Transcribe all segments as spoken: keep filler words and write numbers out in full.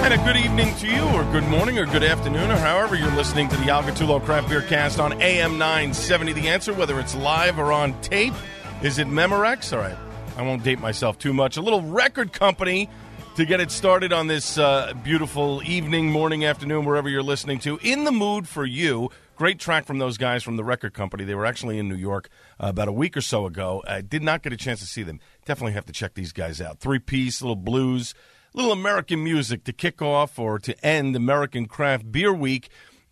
And a good evening to you, or good morning, or good afternoon, or however you're listening to the Alcatulo Craft Beer Cast on A M nine seventy. The Answer, whether it's live or on tape. Is it Memorex? All right, I won't date myself too much. A little record company to get it started on this uh, beautiful evening, morning, afternoon, wherever you're listening to. In the Mood for You. Great track from those guys from the record company. They were actually in New York uh, about a week or so ago. I did not get a chance to see them. Definitely have to check these guys out. Three-piece, little blues, little American music to kick off or to end American Craft Beer Week.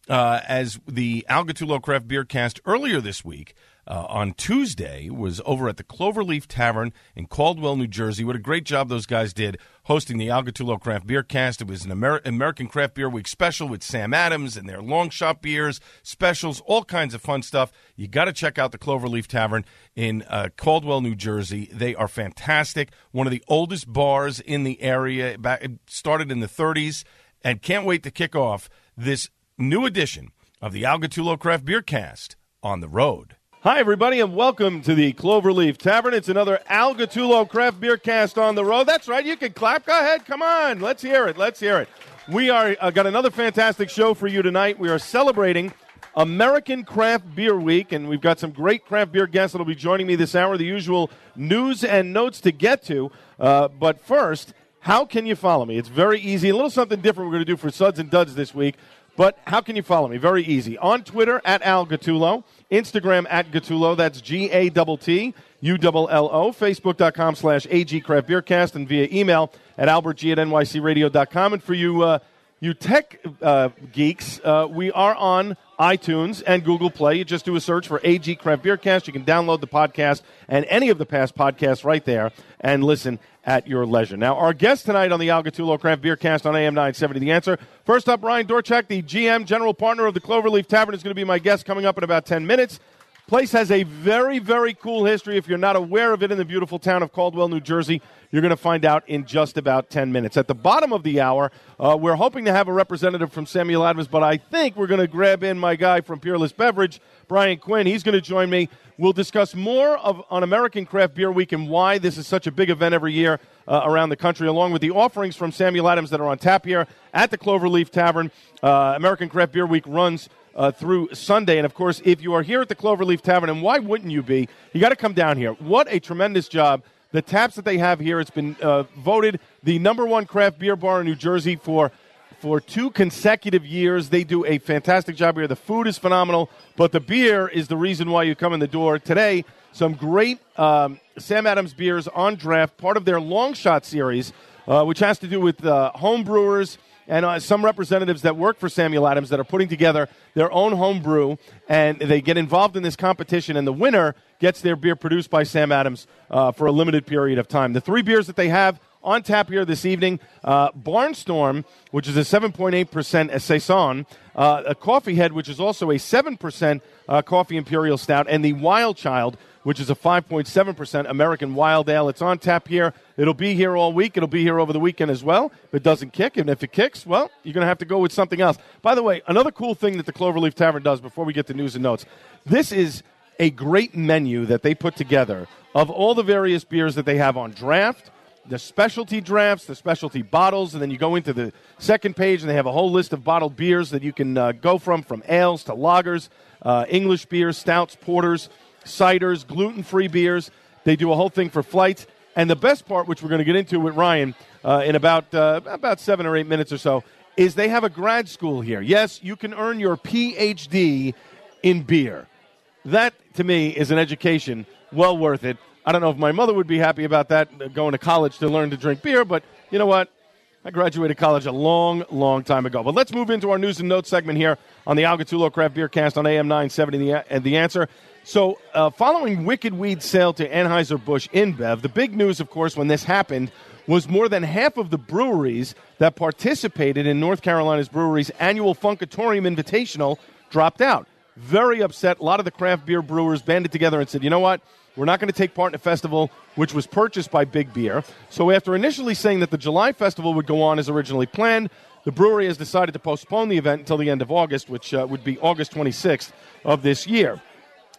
Uh, as the Alcatulo Craft Beer Cast earlier this week, Uh, on Tuesday, was over at the Cloverleaf Tavern in Caldwell, New Jersey. What a great job those guys did hosting the Alcatulo Craft Beer Cast. It was an Amer- American Craft Beer Week special with Sam Adams and their long shot beers, specials, all kinds of fun stuff. You got to check out the Cloverleaf Tavern in uh, Caldwell, New Jersey. They are fantastic. One of the oldest bars in the area. It started in the thirties, and can't wait to kick off this new edition of the Alcatulo Craft Beer Cast on the road. Hi, everybody, and welcome to the Cloverleaf Tavern. It's another Alcatulo Craft Beer Cast on the road. That's right. You can clap. Go ahead. Come on. Let's hear it. Let's hear it. We are uh, got another fantastic show for you tonight. We are celebrating American Craft Beer Week, and we've got some great craft beer guests that will be joining me this hour. The usual news and notes to get to. Uh, but first, how can you follow me? It's very easy. A little something different we're going to do for Suds and Duds this week. But how can you follow me? Very easy. On Twitter, at Al Gattullo. Instagram, at Gattullo. That's G A T T U L L O. Facebook.com slash A G Craft Beer Cast. And via email at albertg at nycradio.com. And for you uh, you tech uh, geeks, uh, we are on iTunes and Google Play. You just do a search for A G Craft Beer Cast. You can download the podcast and any of the past podcasts right there and listen at your leisure. Now, our guest tonight on the Alcatulo Craft Beer Cast on A M nine seventy, The Answer. First up, Ryan Dorchak, the G M, general partner of the Cloverleaf Tavern, is going to be my guest coming up in about ten minutes. Place has a very, very cool history. If you're not aware of it in the beautiful town of Caldwell, New Jersey, you're going to find out in just about ten minutes. At the bottom of the hour, uh, we're hoping to have a representative from Samuel Adams, but I think we're going to grab in my guy from Peerless Beverage, Brian Quinn. He's going to join me. We'll discuss more of on American Craft Beer Week and why this is such a big event every year uh, around the country, along with the offerings from Samuel Adams that are on tap here at the Cloverleaf Tavern. Uh, American Craft Beer Week runs Uh, through Sunday. And, of course, if you are here at the Cloverleaf Tavern, and why wouldn't you be, you got to come down here. What a tremendous job. The taps that they have here, it's been uh, voted the number one craft beer bar in New Jersey for for two consecutive years. They do a fantastic job here. The food is phenomenal, but the beer is the reason why you come in the door. Today, some great um, Sam Adams beers on draft, part of their long shot series, uh, which has to do with uh, home brewers, and uh, some representatives that work for Samuel Adams that are putting together their own home brew, and they get involved in this competition, and the winner gets their beer produced by Sam Adams uh, for a limited period of time. The three beers that they have on tap here this evening, uh, Barnstorm, which is a seven point eight percent Saison, uh, a Coffee Head, which is also a seven percent uh, Coffee Imperial Stout, and the Wild Child, which is a five point seven percent American Wild Ale. It's on tap here. It'll be here all week. It'll be here over the weekend as well. If it doesn't kick, and if it kicks, well, you're going to have to go with something else. By the way, another cool thing that the Cloverleaf Tavern does before we get to news and notes, this is a great menu that they put together of all the various beers that they have on draft, the specialty drafts, the specialty bottles, and then you go into the second page, and they have a whole list of bottled beers that you can uh, go from, from ales to lagers, uh, English beers, stouts, porters, ciders, gluten-free beers. They do a whole thing for flights. And the best part, which we're going to get into with Ryan uh, in about uh, about seven or eight minutes or so, is they have a grad school here. Yes, you can earn your P H D in beer. That, to me, is an education well worth it. I don't know if my mother would be happy about that, going to college to learn to drink beer, but you know what? I graduated college a long, long time ago. But let's move into our news and notes segment here on the Alcatulo Craft Beer Cast on A M nine seventy The, uh, the Answer. So uh, following Wicked Weed's sale to Anheuser-Busch InBev, the big news, of course, when this happened was more than half of the breweries that participated in North Carolina's breweries' annual Funkatorium Invitational dropped out. Very upset. A lot of the craft beer brewers banded together and said, you know what? We're not going to take part in a festival which was purchased by Big Beer. So after initially saying that the July festival would go on as originally planned, the brewery has decided to postpone the event until the end of August, which uh, would be August twenty-sixth of this year.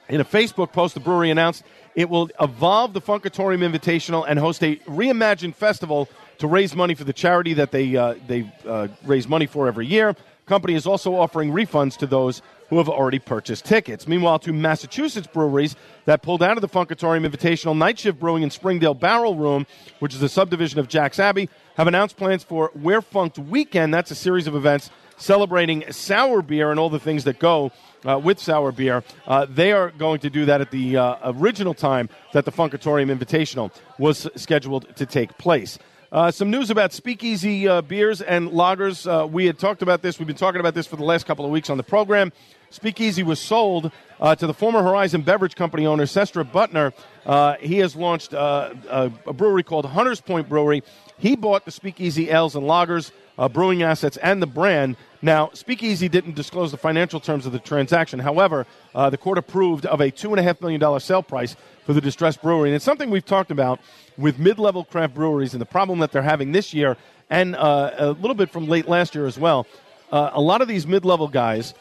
In a Facebook post, the brewery announced it will evolve the Funkatorium Invitational and host a reimagined festival to raise money for the charity that they uh, they uh, raise money for every year. The company is also offering refunds to those who have already purchased tickets. Meanwhile, two Massachusetts breweries that pulled out of the Funkatorium Invitational, Night Shift Brewing in Springdale Barrel Room, which is a subdivision of Jack's Abbey, have announced plans for We're Funked Weekend. That's a series of events celebrating sour beer and all the things that go uh, with sour beer. Uh, they are going to do that at the uh, original time that the Funkatorium Invitational was scheduled to take place. Uh, some news about speakeasy uh, beers and lagers. Uh, we had talked about this. We've been talking about this for the last couple of weeks on the program. Speakeasy was sold uh, to the former Horizon Beverage Company owner, Sestra Butner. Uh, he has launched uh, a, a brewery called Hunters Point Brewery. He bought the Speakeasy Ales and Lagers, uh, brewing assets, and the brand. Now, Speakeasy didn't disclose the financial terms of the transaction. However, uh, the court approved of a two point five million dollars sale price for the distressed brewery. And it's something we've talked about with mid-level craft breweries and the problem that they're having this year and uh, a little bit from late last year as well. Uh, a lot of these mid-level guys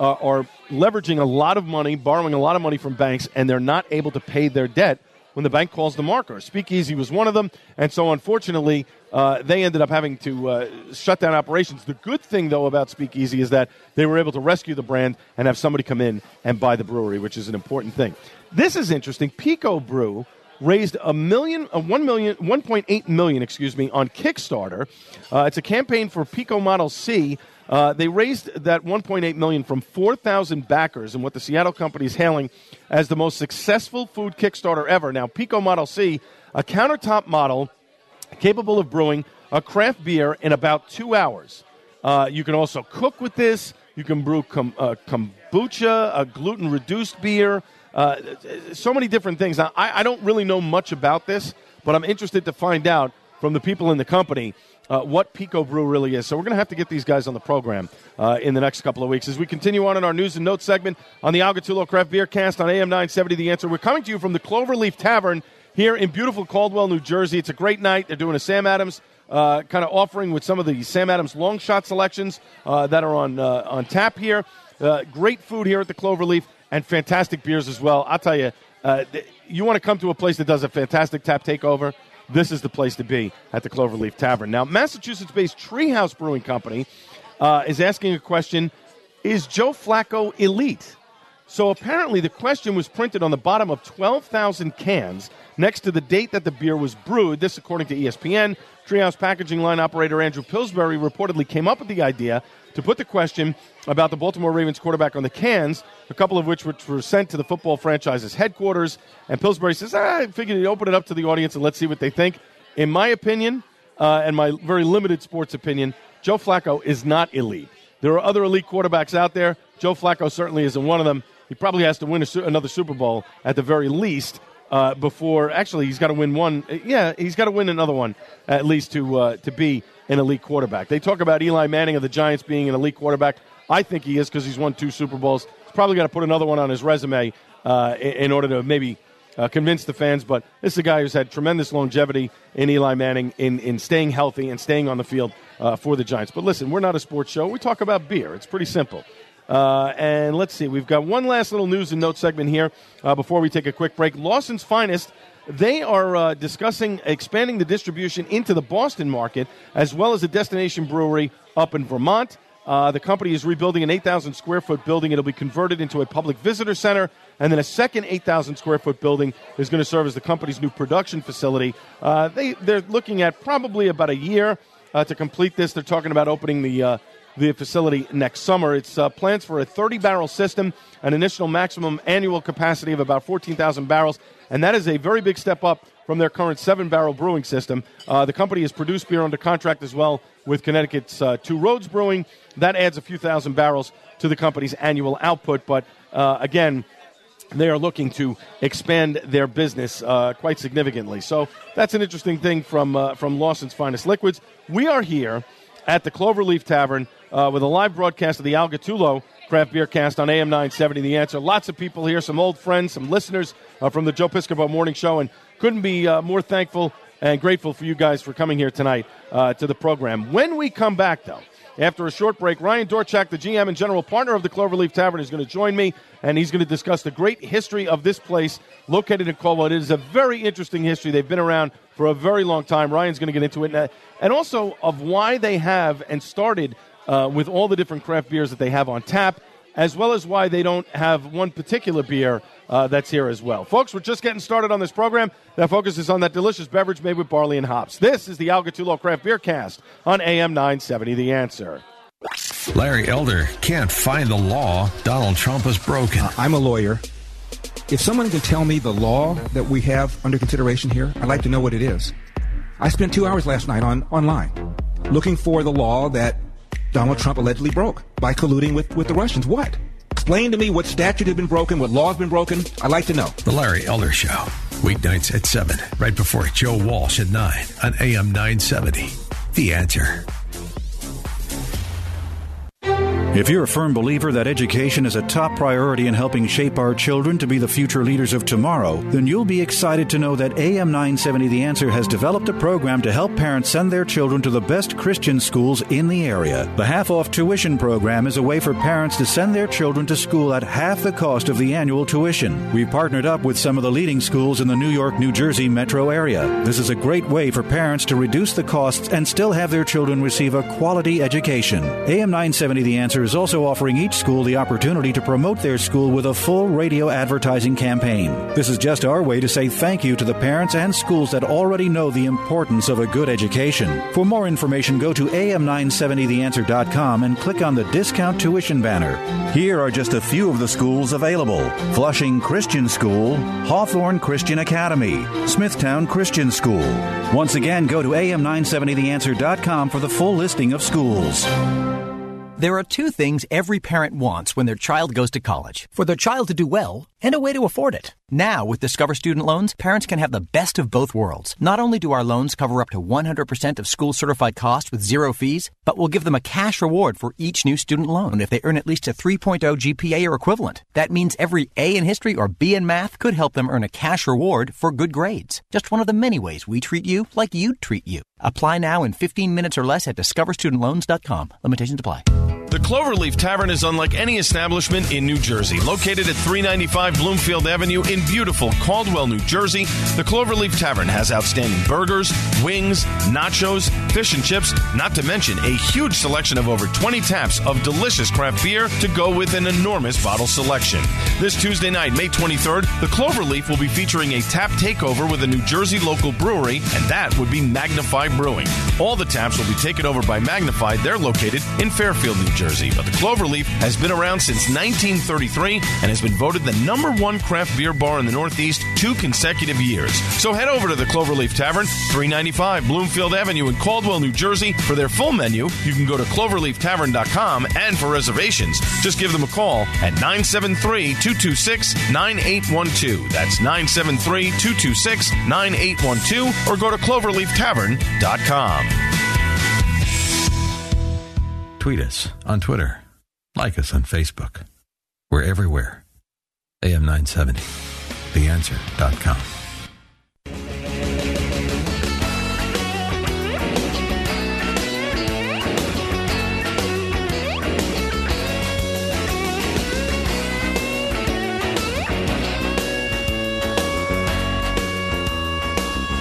Uh, are leveraging a lot of money, borrowing a lot of money from banks, and they're not able to pay their debt when the bank calls the marker. Speakeasy was one of them, and so unfortunately, uh, they ended up having to uh, shut down operations. The good thing, though, about Speakeasy is that they were able to rescue the brand and have somebody come in and buy the brewery, which is an important thing. This is interesting. Pico Brew raised a million, a one million, one point eight million, excuse me, on Kickstarter. Uh, it's a campaign for Pico Model C. Uh, they raised that one point eight million dollars from four thousand backers in what the Seattle company is hailing as the most successful food Kickstarter ever. Now, Pico Model C, a countertop model capable of brewing a craft beer in about two hours. Uh, you can also cook with this. You can brew com- uh, kombucha, a gluten-reduced beer, uh, so many different things. Now, I-, I don't really know much about this, but I'm interested to find out from the people in the company Uh, what Pico Brew really is. So we're going to have to get these guys on the program uh, in the next couple of weeks. As we continue on in our News and Notes segment on the Alcatulo Craft Beer Cast on A M nine seventy The Answer, we're coming to you from the Cloverleaf Tavern here in beautiful Caldwell, New Jersey. It's a great night. They're doing a Sam Adams uh, kind of offering with some of the Sam Adams long shot selections uh, that are on, uh, on tap here. Uh, great food here at the Cloverleaf and fantastic beers as well. I'll tell you, uh, you want to come to a place that does a fantastic tap takeover, this is the place to be at the Cloverleaf Tavern. Now, Massachusetts-based Treehouse Brewing Company uh, is asking a question, is Joe Flacco elite? So apparently the question was printed on the bottom of twelve thousand cans next to the date that the beer was brewed. This, according to E S P N, Treehouse packaging line operator Andrew Pillsbury reportedly came up with the idea to put the question about the Baltimore Ravens quarterback on the cans, a couple of which were sent to the football franchise's headquarters. And Pillsbury says, ah, I figured he'd open it up to the audience and let's see what they think. In my opinion, uh, and my very limited sports opinion, Joe Flacco is not elite. There are other elite quarterbacks out there. Joe Flacco certainly isn't one of them. He probably has to win a su- another Super Bowl at the very least uh, before – actually, he's got to win one. Yeah, he's got to win another one at least to uh, to be – an elite quarterback. They talk about Eli Manning of the Giants being an elite quarterback. I think he is because he's won two Super Bowls. He's probably got to put another one on his resume uh, in, in order to maybe uh, convince the fans. But this is a guy who's had tremendous longevity in Eli Manning in, in staying healthy and staying on the field uh, for the Giants. But listen, we're not a sports show. We talk about beer. It's pretty simple. Uh, and let's see. We've got one last little news and notes segment here uh, before we take a quick break. Lawson's Finest. They are uh, discussing expanding the distribution into the Boston market as well as a destination brewery up in Vermont. Uh, the company is rebuilding an eight thousand square foot building. It'll be converted into a public visitor center, and then a second eight thousand square foot building is going to serve as the company's new production facility. Uh, they, they're looking at probably about a year uh, to complete this. They're talking about opening the uh, the facility next summer. It's uh, plans for a thirty-barrel system, an initial maximum annual capacity of about fourteen thousand barrels, and that is a very big step up from their current seven-barrel brewing system. Uh, the company has produced beer under contract as well with Connecticut's uh, Two Roads Brewing. That adds a few thousand barrels to the company's annual output, but uh, again, they are looking to expand their business uh, quite significantly. So that's an interesting thing from uh, from Lawson's Finest Liquids. We are here at the Cloverleaf Tavern uh, with a live broadcast of the Algatulo Craft Beer Cast on A M nine seventy The Answer. Lots of people here, some old friends, some listeners uh, from the Joe Piscopo Morning Show, and couldn't be uh, more thankful and grateful for you guys for coming here tonight uh, to the program. When we come back, though, after a short break, Ryan Dorchak, the G M and general partner of the Cloverleaf Tavern, is going to join me, and he's going to discuss the great history of this place located in Caldwell. It is a very interesting history. They've been around for a very long time. Ryan's going to get into it, and also of why they have and started uh, with all the different craft beers that they have on tap, as well as why they don't have one particular beer uh, that's here as well. Folks, we're just getting started on this program that focuses on that delicious beverage made with barley and hops. This is the Algatulo Craft Beer Cast on A M nine seventy The Answer. Larry Elder can't find the law Donald Trump has broken. Uh, I'm a lawyer. If someone can tell me the law that we have under consideration here, I'd like to know what it is. I spent two hours last night on online looking for the law that Donald Trump allegedly broke by colluding with, with the Russians. What? Explain to me what statute has been broken, what law has been broken. I'd like to know. The Larry Elder Show, weeknights at seven, right before Joe Walsh at nine on A M nine seventy. The Answer. If you're a firm believer that education is a top priority in helping shape our children to be the future leaders of tomorrow, then you'll be excited to know that A M nine seventy The Answer has developed a program to help parents send their children to the best Christian schools in the area. The half-off tuition program is a way for parents to send their children to school at half the cost of the annual tuition. We've partnered up with some of the leading schools in the New York, New Jersey metro area. This is a great way for parents to reduce the costs and still have their children receive a quality education. A M nine seventy The Answer is also offering each school the opportunity to promote their school with a full radio advertising campaign. This is just our way to say thank you to the parents and schools that already know the importance of a good education. For more information, go to A M nine seventy the answer dot com and click on the Discount Tuition banner. Here are just a few of the schools available: Flushing Christian School, Hawthorne Christian Academy, Smithtown Christian School. Once again, go to A M nine seventy the answer dot com for the full listing of schools. There are two things every parent wants when their child goes to college: for their child to do well and a way to afford it. Now, with Discover Student Loans, parents can have the best of both worlds. Not only do our loans cover up to one hundred percent of school-certified costs with zero fees, but we'll give them a cash reward for each new student loan if they earn at least a three point oh G P A or equivalent. That means every A in history or B in math could help them earn a cash reward for good grades. Just one of the many ways we treat you like you'd treat you. Apply now in fifteen minutes or less at discover student loans dot com. Limitations apply. The Cloverleaf Tavern is unlike any establishment in New Jersey. Located at three ninety-five Bloomfield Avenue in beautiful Caldwell, New Jersey, the Cloverleaf Tavern has outstanding burgers, wings, nachos, fish and chips, not to mention a huge selection of over twenty taps of delicious craft beer to go with an enormous bottle selection. This Tuesday night, May twenty-third, the Cloverleaf will be featuring a tap takeover with a New Jersey local brewery, and that would be Magnify Brewing. All the taps will be taken over by Magnify. They're located in Fairfield, New Jersey. Jersey, but the Cloverleaf has been around since nineteen thirty-three and has been voted the number one craft beer bar in the Northeast two consecutive years. So head over to the Cloverleaf Tavern, three ninety-five Bloomfield Avenue in Caldwell, New Jersey. For their full menu, you can go to cloverleaf tavern dot com, and for reservations, just give them a call at nine seven three, two two six, nine eight one two. That's nine seven three, two two six, nine eight one two, or go to cloverleaf tavern dot com. Tweet us on Twitter. Like us on Facebook. We're everywhere. A M nine seventy. the answer dot com.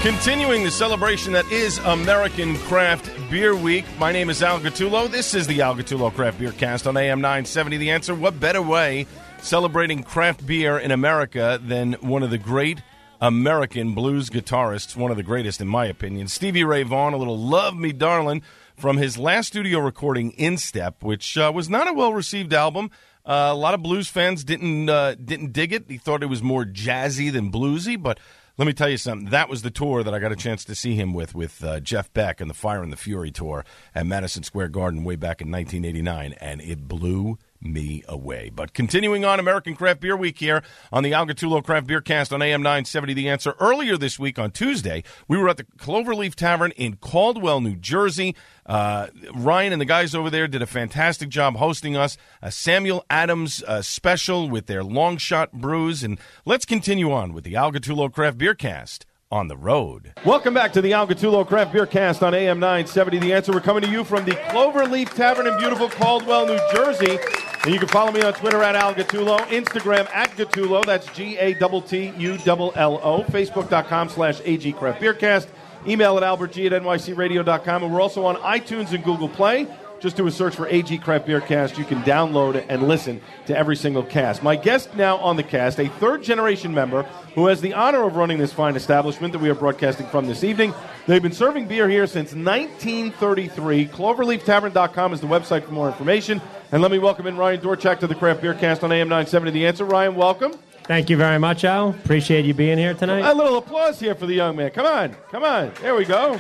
Continuing the celebration that is American Craft Beer Week, my name is Al Gattulo. This is the Al Gattulo Craft Beer Cast on A M nine seventy The Answer. What better way celebrating craft beer in America than one of the great American blues guitarists, one of the greatest in my opinion, Stevie Ray Vaughan, a little Love Me Darlin' from his last studio recording, Instep, which uh, was not a well-received album. Uh, a lot of blues fans didn't uh, didn't dig it. They thought it was more jazzy than bluesy, but let me tell you something. That was the tour that I got a chance to see him with, with uh, Jeff Beck and the Fire and the Fury tour at Madison Square Garden way back in nineteen eighty-nine, and it blew me away. But continuing on American Craft Beer Week here on the Alcatulo Craft Beer Cast on A M nine seventy The Answer. Earlier this week on Tuesday, we were at the Cloverleaf Tavern in Caldwell, New Jersey. Uh, Ryan and the guys over there did a fantastic job hosting us. A Samuel Adams uh, special with their long shot brews. And let's continue on with the Alcatulo Craft Beer Cast on the road. Welcome back to the Alcatulo Craft Beer Cast on A M nine seventy The Answer. We're coming to you from the Cloverleaf Tavern in beautiful Caldwell, New Jersey. And you can follow me on Twitter at Al Gattullo, Instagram at Gattullo, that's G A T T U L L O, Facebook.com slash A G Craft Beercast, email at albertg at nycradio dot com, and we're also on iTunes and Google Play. Just do a search for A G Craft Beercast. You can download and listen to every single cast. My guest now on the cast, a third-generation member who has the honor of running this fine establishment that we are broadcasting from this evening. They've been serving beer here since nineteen thirty-three. Cloverleaf Tavern dot com is the website for more information. And let me welcome in Ryan Dorchak to the Craft Beer Cast on A M nine seventy The Answer. Ryan, welcome. Thank you very much, Al. Appreciate you being here tonight. A little applause here for the young man. Come on. Come on. There we go.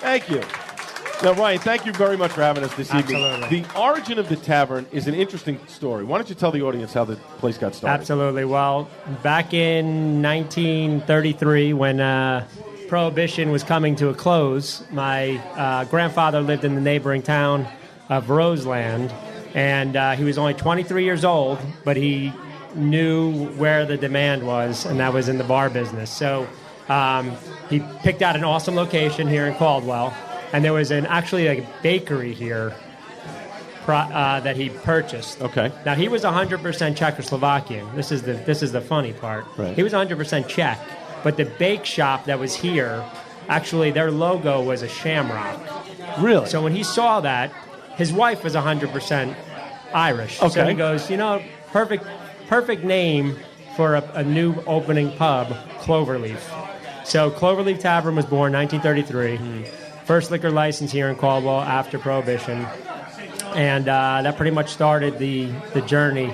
Thank you. Now, Ryan, thank you very much for having us this evening. Absolutely. The origin of the tavern is an interesting story. Why don't you tell the audience how the place got started? Absolutely. Well, back in nineteen thirty-three, when uh, Prohibition was coming to a close, my uh, grandfather lived in the neighboring town of Roseland, and uh, he was only twenty-three years old, but he knew where the demand was, and that was in the bar business. So um, he picked out an awesome location here in Caldwell. And there was an actually a bakery here uh, that he purchased. Okay. Now he was one hundred percent Czechoslovakian. This is the this is the funny part. Right. He was one hundred percent Czech, but the bake shop that was here, actually their logo was a shamrock. Really? So when he saw that, his wife was one hundred percent Irish. Okay. So he goes, you know, perfect perfect name for a, a new opening pub, Cloverleaf. So Cloverleaf Tavern was born nineteen thirty-three. Mm. First liquor license here in Caldwell after Prohibition, and uh, that pretty much started the the journey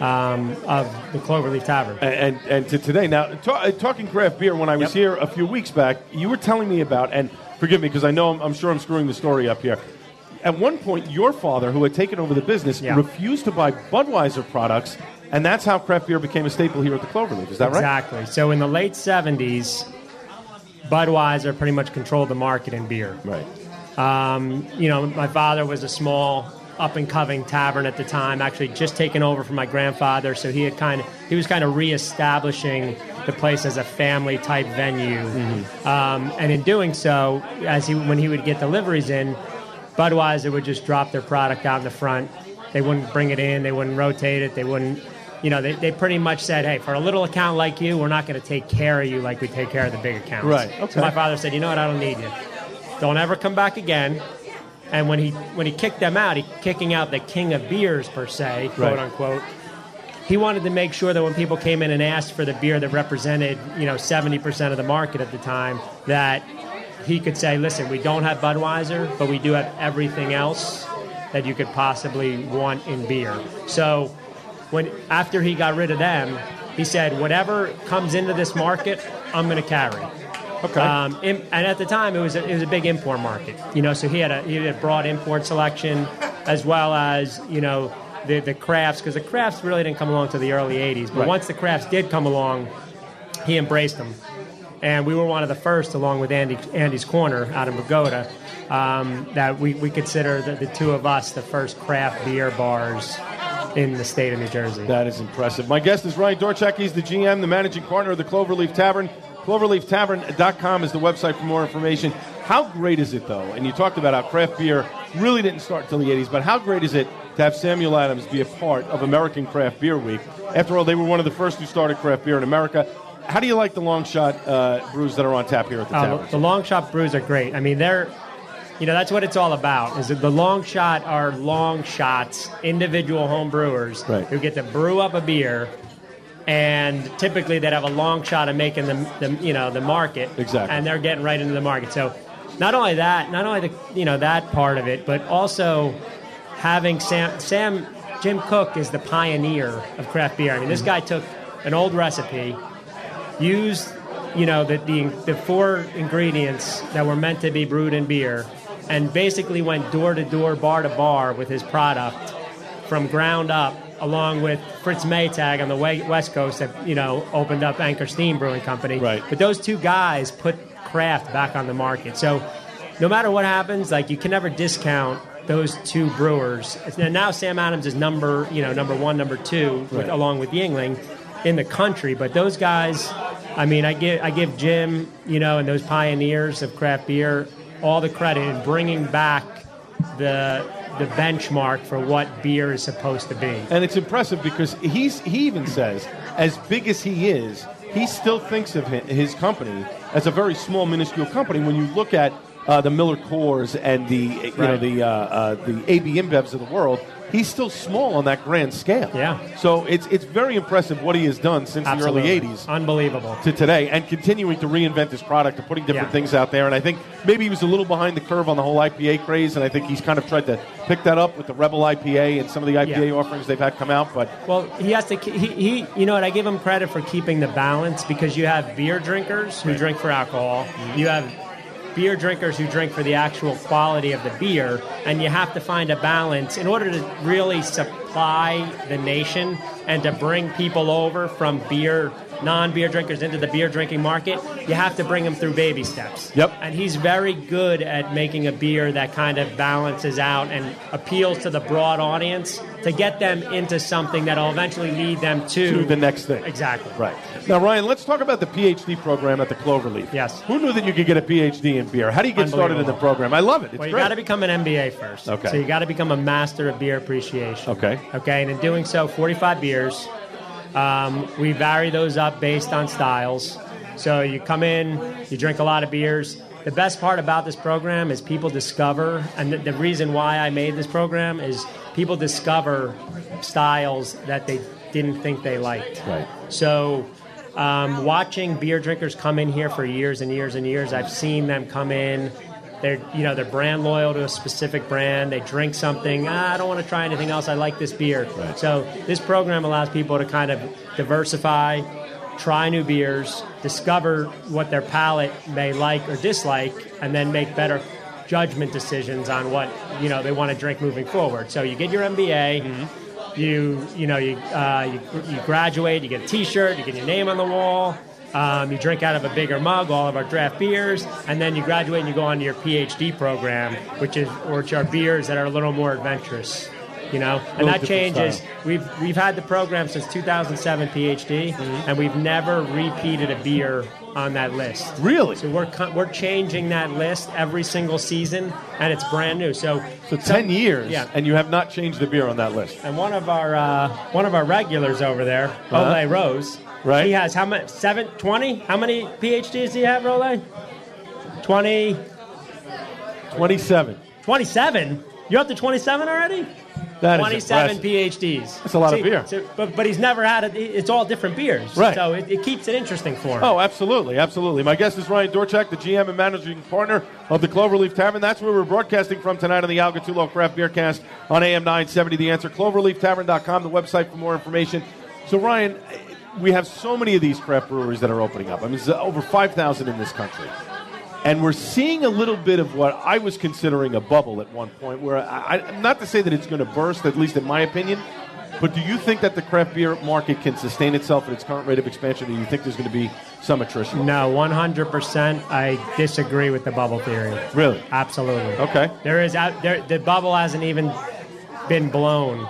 um, of the Cloverleaf Tavern. And and, and to today now, ta- talking craft beer. When I was yep. here a few weeks back, you were telling me about, and forgive me because I know I'm, I'm sure I'm screwing the story up here. At one point, your father, who had taken over the business, yep. refused to buy Budweiser products, and that's how craft beer became a staple here at the Cloverleaf. Is that exactly. right? Exactly. So in the late seventies. Budweiser pretty much controlled the market in beer. Right. Um, you know, my father was a small up-and-coming tavern at the time, actually just taken over from my grandfather, so he had kind of he was kind of reestablishing the place as a family-type venue. Mm-hmm. Um, and in doing so, as he when he would get deliveries in, Budweiser would just drop their product out in the front. They wouldn't bring it in. They wouldn't rotate it. They wouldn't. You know, they, they pretty much said, hey, for a little account like you, we're not going to take care of you like we take care of the big accounts. Right. Okay. So my father said, you know what, I don't need you. Don't ever come back again. And when he when he kicked them out, he kicking out the king of beers, per se, quote right. unquote, he wanted to make sure that when people came in and asked for the beer that represented, you know, seventy percent of the market at the time, that he could say, listen, we don't have Budweiser, but we do have everything else that you could possibly want in beer. So... When after he got rid of them, he said, whatever comes into this market, I'm going to carry. Okay. Um, in, and at the time, it was a, it was a big import market, you know. So he had a he had a broad import selection, as well as you know the the crafts, because the crafts really didn't come along till the early eighties. But right. once the crafts did come along, he embraced them, and we were one of the first, along with Andy Andy's Corner out in Pagoda, um, that we we consider the, the two of us the first craft beer bars in the state of New Jersey. That is impressive. My guest is Ryan Dorchak. He's the G M, the managing partner of the Cloverleaf Tavern. Cloverleaf Tavern dot com is the website for more information. How great is it, though? And you talked about how craft beer really didn't start until the eighties, but how great is it to have Samuel Adams be a part of American Craft Beer Week? After all, they were one of the first who started craft beer in America. How do you like the long shot uh, brews that are on tap here at the uh, tavern? The long shot brews are great. I mean, they're... You know, that's what it's all about, is that the long shot are long shots, individual home brewers right. who get to brew up a beer, and typically they have a long shot of making the, the you know, the market. Exactly. And they're getting right into the market. So not only that, not only the, you know, that part of it, but also having Sam, Sam, Jim Koch is the pioneer of craft beer. I mean, this guy took an old recipe, used, you know, the, the, the four ingredients that were meant to be brewed in beer, and basically went door to door, bar to bar with his product from ground up, along with Fritz Maytag on the West Coast that, you know, opened up Anchor Steam Brewing Company. Right. But those two guys put craft back on the market. So no matter what happens, like, you can never discount those two brewers. And now Sam Adams is number, you know, number one, number two, right, with, along with Yuengling in the country. But those guys, I mean, I give I give Jim, you know, and those pioneers of craft beer all the credit in bringing back the the benchmark for what beer is supposed to be. And it's impressive because he's he even says, as big as he is, he still thinks of his company as a very small, minuscule company. When you look at uh, the Miller Coors and the you right. know the uh, uh, the A B InBevs of the world, he's still small on that grand scale. Yeah. So it's it's very impressive what he has done since Absolutely. the early eighties. Unbelievable. To today, and continuing to reinvent his product and putting different yeah. things out there. And I think maybe he was a little behind the curve on the whole I P A craze, and I think he's kind of tried to pick that up with the Rebel I P A and some of the I P A yeah. offerings they've had come out. But Well, he has to, he, he you know what, I give him credit for keeping the balance, because you have beer drinkers who right. drink for alcohol. Mm-hmm. You have beer drinkers who drink for the actual quality of the beer, and you have to find a balance in order to really supply the nation and to bring people over from beer, non-beer drinkers into the beer drinking market. You have to bring them through baby steps. Yep. And he's very good at making a beer that kind of balances out and appeals to the broad audience to get them into something that'll eventually lead them to... to the next thing. Exactly. Right. Now, Ryan, let's talk about the PhD program at the Cloverleaf. Yes. Who knew that you could get a PhD in beer? How do you get started in the program? I love it. It's well, you got to become an M B A first. Okay. So you got to become a Master of Beer Appreciation. Okay. Okay, and in doing so, forty-five beers... Um, we vary those up based on styles. So you come in, you drink a lot of beers. The best part about this program is people discover, and the, the reason why I made this program is people discover styles that they didn't think they liked. Right. So um, watching beer drinkers come in here for years and years and years, I've seen them come in. They're, you know, they're brand loyal to a specific brand. They drink something. Ah, I don't want to try anything else. I like this beer. Right. So this program allows people to kind of diversify, try new beers, discover what their palate may like or dislike, and then make better judgment decisions on what, you know, they want to drink moving forward. So you get your M B A. Mm-hmm. You you know you, uh, you you graduate. You get a T-shirt. You get your name on the wall. Um, you drink out of a bigger mug, all of our draft beers, and then you graduate and you go on to your PhD program, which is which are beers that are a little more adventurous, you know. And that changes. Style. We've we've had the program since two thousand seven, PhD, mm-hmm. and we've never repeated a beer on that list. Really? So we're we're changing that list every single season, and it's brand new. So so some, ten years, yeah. and you have not changed the beer on that list. And one of our uh, one of our regulars over there, uh-huh. Ole Rose. Right. He has how much? Seven, twenty? How many PhDs do you have, Rolay? Twenty. Twenty-seven. Twenty-seven. You're up to twenty-seven already. That twenty-seven is PhDs. That's a lot See, of beer. So, but, but he's never had it. It's all different beers. Right. So it, it keeps it interesting for him. Oh, absolutely, absolutely. My guest is Ryan Dorchak, the G M and managing partner of the Cloverleaf Tavern. That's where we're broadcasting from tonight on the Alcatulo Craft Beer Cast on A M nine seventy. The Answer. Cloverleaf Tavern dot com, the website for more information. So, Ryan, we have so many of these craft breweries that are opening up. I mean, there's over five thousand in this country. And we're seeing a little bit of what I was considering a bubble at one point, where I, I, not to say that it's going to burst, at least in my opinion, but do you think that the craft beer market can sustain itself at its current rate of expansion, or do you think there's going to be some attrition? No, one hundred percent I disagree with the bubble theory. Really? Absolutely. Okay. There is out there, the bubble hasn't even been blown.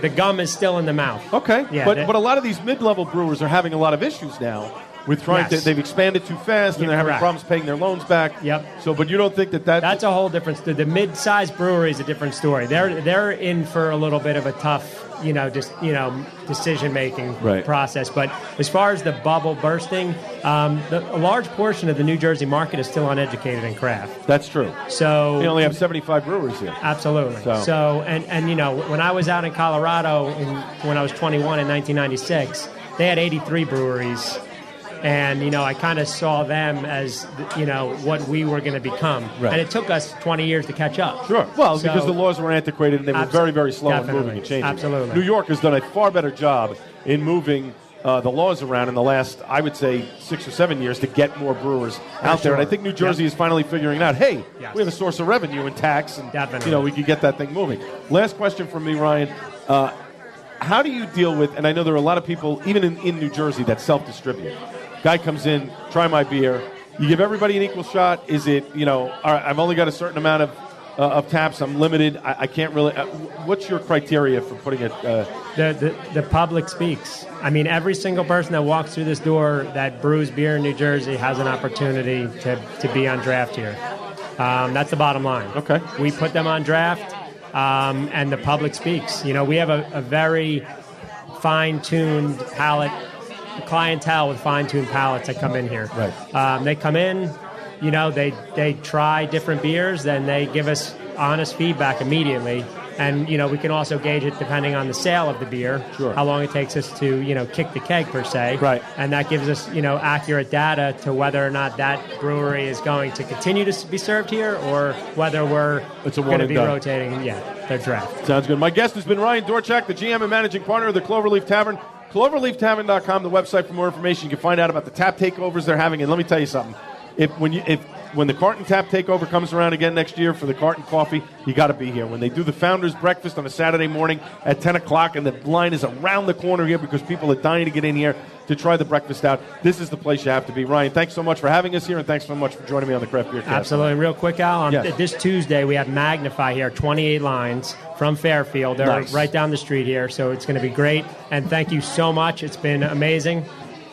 The gum is still in the mouth. Okay, yeah, but, the, but a lot of these mid-level brewers are having a lot of issues now with trying yes. to, they've expanded too fast, and You're they're having correct. problems paying their loans back. Yep. So, but you don't think that that... That's a whole different story. The mid-sized brewery is a different story. They're they're in for a little bit of a tough, you know, just you know, decision-making right. process. But as far as the bubble bursting, um, the, a large portion of the New Jersey market is still uneducated in craft. That's true. So we only have seventy-five breweries here. Absolutely. So, so and, and, you know, when I was out in Colorado in, when I was twenty-one in nineteen ninety-six, they had eighty-three breweries. And, you know, I kind of saw them as, you know, what we were going to become. Right. And it took us twenty years to catch up. Sure. Well, so, because the laws were antiquated and they were abso- very, very slow in moving and changing. Absolutely. New York has done a far better job in moving uh, the laws around in the last, I would say, six or seven years to get more brewers out yeah, sure. there. And I think New Jersey yep. is finally figuring out, hey, yes. we have a source of revenue in tax. And, definitely. You know, we could get that thing moving. Last question from me, Ryan. Uh, how do you deal with, and I know there are a lot of people, even in, in New Jersey, that self-distribute. Guy comes in, try my beer. You give everybody an equal shot. Is it, you know, all right, I've only got a certain amount of uh, of taps. I'm limited. I, I can't really. Uh, what's your criteria for putting it? Uh, the, the the public speaks. I mean, every single person that walks through this door that brews beer in New Jersey has an opportunity to, to be on draft here. Um, that's the bottom line. Okay. We put them on draft, um, and the public speaks. You know, we have a, a very fine-tuned palate. Clientele with fine-tuned palates that come in here. Right. Um, they come in, you know, they they try different beers, then they give us honest feedback immediately. And, you know, we can also gauge it depending on the sale of the beer, sure. how long it takes us to, you know, kick the keg, per se. Right. And that gives us, you know, accurate data to whether or not that brewery is going to continue to be served here or whether we're going to be done. rotating yeah, their draft. Sounds good. My guest has been Ryan Dorchak, the G M and managing partner of the Cloverleaf Tavern. Cloverleaf Tavern dot com, the website for more information. You can find out about the tap takeovers they're having. And let me tell you something. If when you if when the Carton Tap Takeover comes around again next year for the Carton Coffee, you got to be here. When they do the Founders Breakfast on a Saturday morning at ten o'clock, and the line is around the corner here because people are dying to get in here to try the breakfast out, this is the place you have to be. Ryan, thanks so much for having us here, and thanks so much for joining me on the Craft Beer Cast. Absolutely. Real quick, Al, on yes. th- this Tuesday we have Magnify here, twenty-eight lines from Fairfield. They're nice. right down the street here, so it's going to be great. And thank you so much. It's been amazing.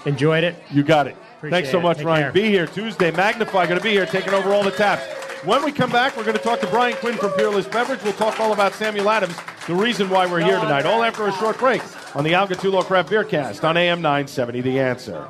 Enjoyed it. You got it. Appreciate Thanks so much, Ryan. Care. Be here Tuesday. Magnify going to be here, taking over all the taps. When we come back, we're going to talk to Brian Quinn from Peerless Beverage. We'll talk all about Samuel Adams, the reason why we're here tonight, all after a short break on the Alcatulo Craft Beer Cast on A M nine seventy, The Answer.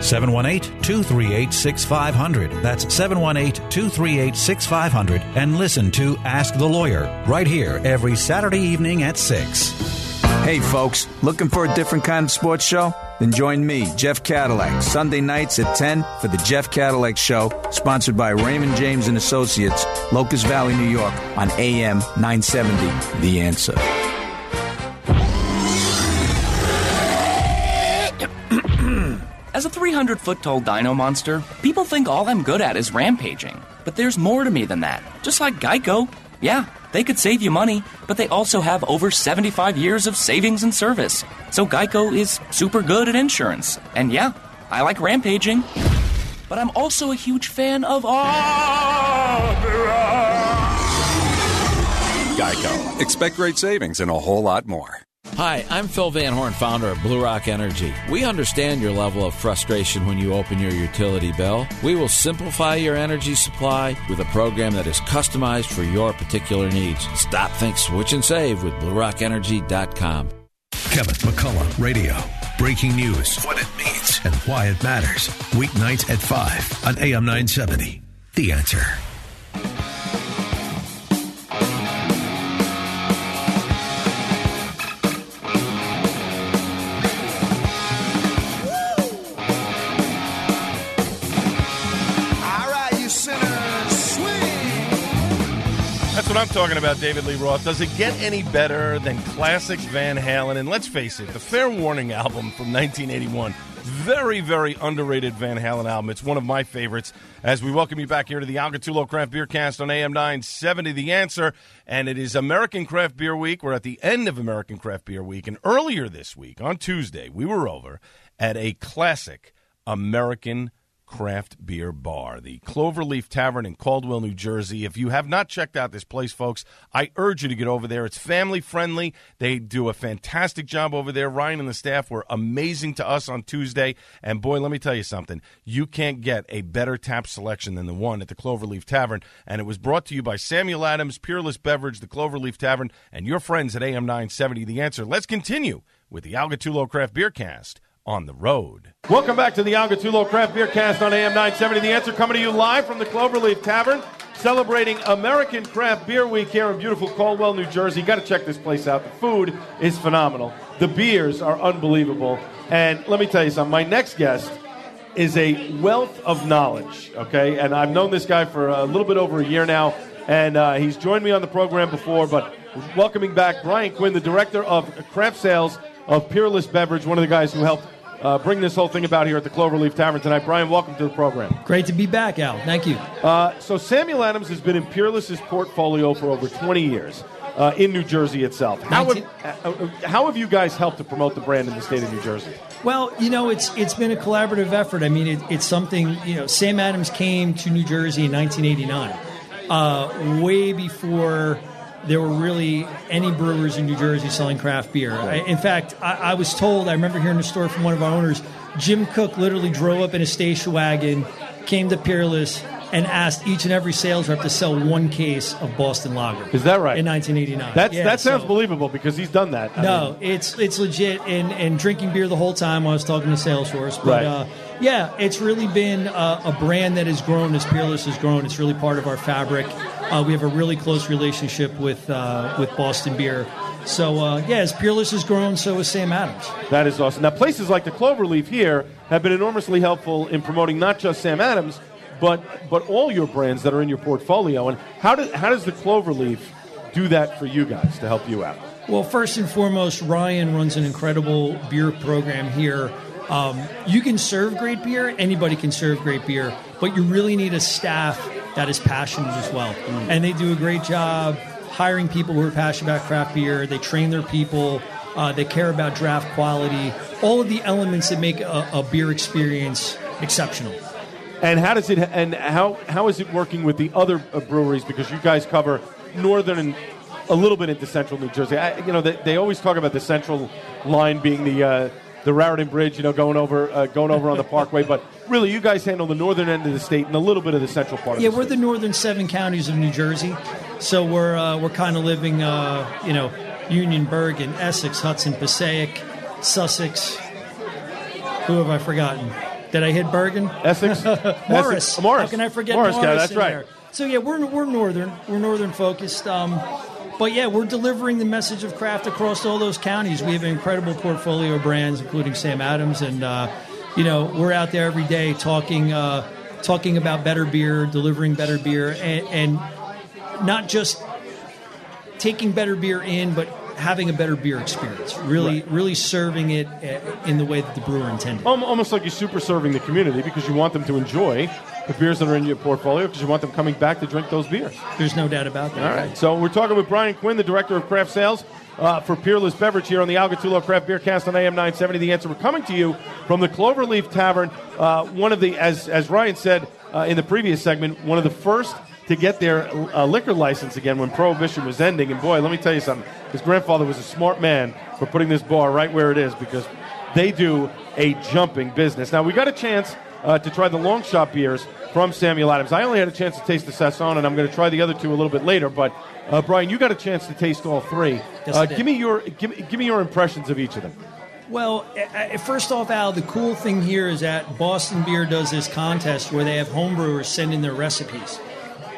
seven one eight, two three eight, six five zero zero. That's seven one eight, two three eight, six five zero zero. And listen to Ask the Lawyer right here every Saturday evening at six. Hey, folks, looking for a different kind of sports show? Then join me, Jeff Cadillac, Sunday nights at ten for the Jeff Cadillac Show, sponsored by Raymond James and Associates, Locust Valley, New York, on A M nine seventy, The Answer. As a three hundred foot tall dino monster, people think all I'm good at is rampaging. But there's more to me than that. Just like Geico. Yeah, they could save you money, but they also have over seventy-five years of savings and service. So Geico is super good at insurance. And yeah, I like rampaging. But I'm also a huge fan of opera. Geico. Expect great savings and a whole lot more. Hi, I'm Phil Van Horn, founder of Blue Rock Energy. We understand your level of frustration when you open your utility bill. We will simplify your energy supply with a program that is customized for your particular needs. Stop, think, switch, and save with Blue Rock Energy dot com. Kevin McCullough Radio. Breaking news, what it means, and why it matters. Weeknights at five on A M nine seventy. The Answer. That's what I'm talking about, David Lee Roth. Does it get any better than classics Van Halen? And let's face it, the Fair Warning album from nineteen eighty-one Very, very underrated Van Halen album. It's one of my favorites. As we welcome you back here to the Alcatulo Craft Beer Cast on A M nine seventy, The Answer. And it is American Craft Beer Week. We're at the end of American Craft Beer Week. And earlier this week, on Tuesday, we were over at a classic American craft beer bar, the Cloverleaf Tavern in Caldwell, New Jersey. If you have not checked out this place, folks, I urge you to get over there. It's family friendly. They do a fantastic job over there. Ryan and the staff were amazing to us on Tuesday. And boy, let me tell you something. You can't get a better tap selection than the one at the Cloverleaf Tavern. And it was brought to you by Samuel Adams, Peerless Beverage, the Cloverleaf Tavern, and your friends at A M nine seventy, The Answer. Let's continue with the Alcatulo Craft Beer Cast on the road. Welcome back to the Alcatulo Craft Beer Cast on A M nine seventy. The Answer, coming to you live from the Cloverleaf Tavern, celebrating American Craft Beer Week here in beautiful Caldwell, New Jersey. Got to check this place out. The food is phenomenal. The beers are unbelievable. And let me tell you something. My next guest is a wealth of knowledge, okay? And I've known this guy for a little bit over a year now, and uh, he's joined me on the program before, but welcoming back Brian Quinn, the director of craft sales of Peerless Beverage, one of the guys who helped Uh, bring this whole thing about here at the Cloverleaf Tavern tonight. Brian, welcome to the program. Great to be back, Al. Thank you. Uh, so Samuel Adams has been in Peerless's portfolio for over twenty years uh, in New Jersey itself. How have, uh, how have you guys helped to promote the brand in the state of New Jersey? Well, you know, it's it's been a collaborative effort. I mean, it, it's something, you know, Sam Adams came to New Jersey in nineteen eighty-nine, uh, way before there were really any brewers in New Jersey selling craft beer. I, in fact, I, I was told, I remember hearing the story from one of our owners, Jim Cook literally drove up in a station wagon, came to Peerless, and asked each and every sales rep to sell one case of Boston Lager. Is that right? In nineteen eighty-nine. That's, yeah, that sounds so believable, because he's done that. I no, mean. it's it's legit, and, and drinking beer the whole time I was talking to sales force. But, right. Uh, yeah, it's really been uh, a brand that has grown as Peerless has grown. It's really part of our fabric. Uh, we have a really close relationship with uh, with Boston Beer. So, uh, yeah, as Peerless has grown, so has Sam Adams. That is awesome. Now, places like the Cloverleaf here have been enormously helpful in promoting not just Sam Adams, but but all your brands that are in your portfolio. And how, do, how does the Cloverleaf do that for you guys to help you out? Well, first and foremost, Ryan runs an incredible beer program here. Um, you can serve great beer. Anybody can serve great beer. But you really need a staff that is passionate as well. Mm. And they do a great job hiring people who are passionate about craft beer. They train their people. Uh, they care about draft quality. All of the elements that make a, a beer experience exceptional. And how does it? And how how is it working with the other breweries? Because you guys cover northern and a little bit into central New Jersey. I, you know, they, they always talk about the central line being the uh, the Raritan Bridge, you know, going over uh, going over on the Parkway, but really, you guys handle the northern end of the state and a little bit of the central part of yeah, the state. Yeah, we're the northern seven counties of New Jersey. So we're uh, we're kind of living, uh, you know, Unionburg and Essex, Hudson, Passaic, Sussex. Who have I forgotten? Did I hit Bergen? Essex? Morris. Essex. Morris. How can I forget Morris? Morris, yeah, that's right. There. So, yeah, we're, we're northern. We're northern-focused. Um, but, yeah, we're delivering the message of craft across all those counties. We have an incredible portfolio of brands, including Sam Adams and uh, you know, we're out there every day talking uh, talking about better beer, delivering better beer, and, and not just taking better beer in, but having a better beer experience, really right. really serving it in the way that the brewer intended. Almost like you're super serving the community, because you want them to enjoy the beers that are in your portfolio, because you want them coming back to drink those beers. There's no doubt about that. All right, so we're talking with Brian Quinn, the director of craft sales Uh, for Peerless Beverage here on the Alcatulo Craft Beer Cast on A M nine seventy. The Answer. We're coming to you from the Cloverleaf Tavern, uh, one of the, as as Ryan said uh, in the previous segment, one of the first to get their uh, liquor license again when Prohibition was ending. And boy, let me tell you something. His grandfather was a smart man for putting this bar right where it is, because they do a jumping business. Now, we got a chance uh, to try the long shot beers from Samuel Adams. I only had a chance to taste the Sasson, and I'm going to try the other two a little bit later, but Uh, Brian, you got a chance to taste all three. Yes, uh, give me your give, give me your impressions of each of them. Well, uh, first off, Al, the cool thing here is that Boston Beer does this contest where they have homebrewers send in their recipes.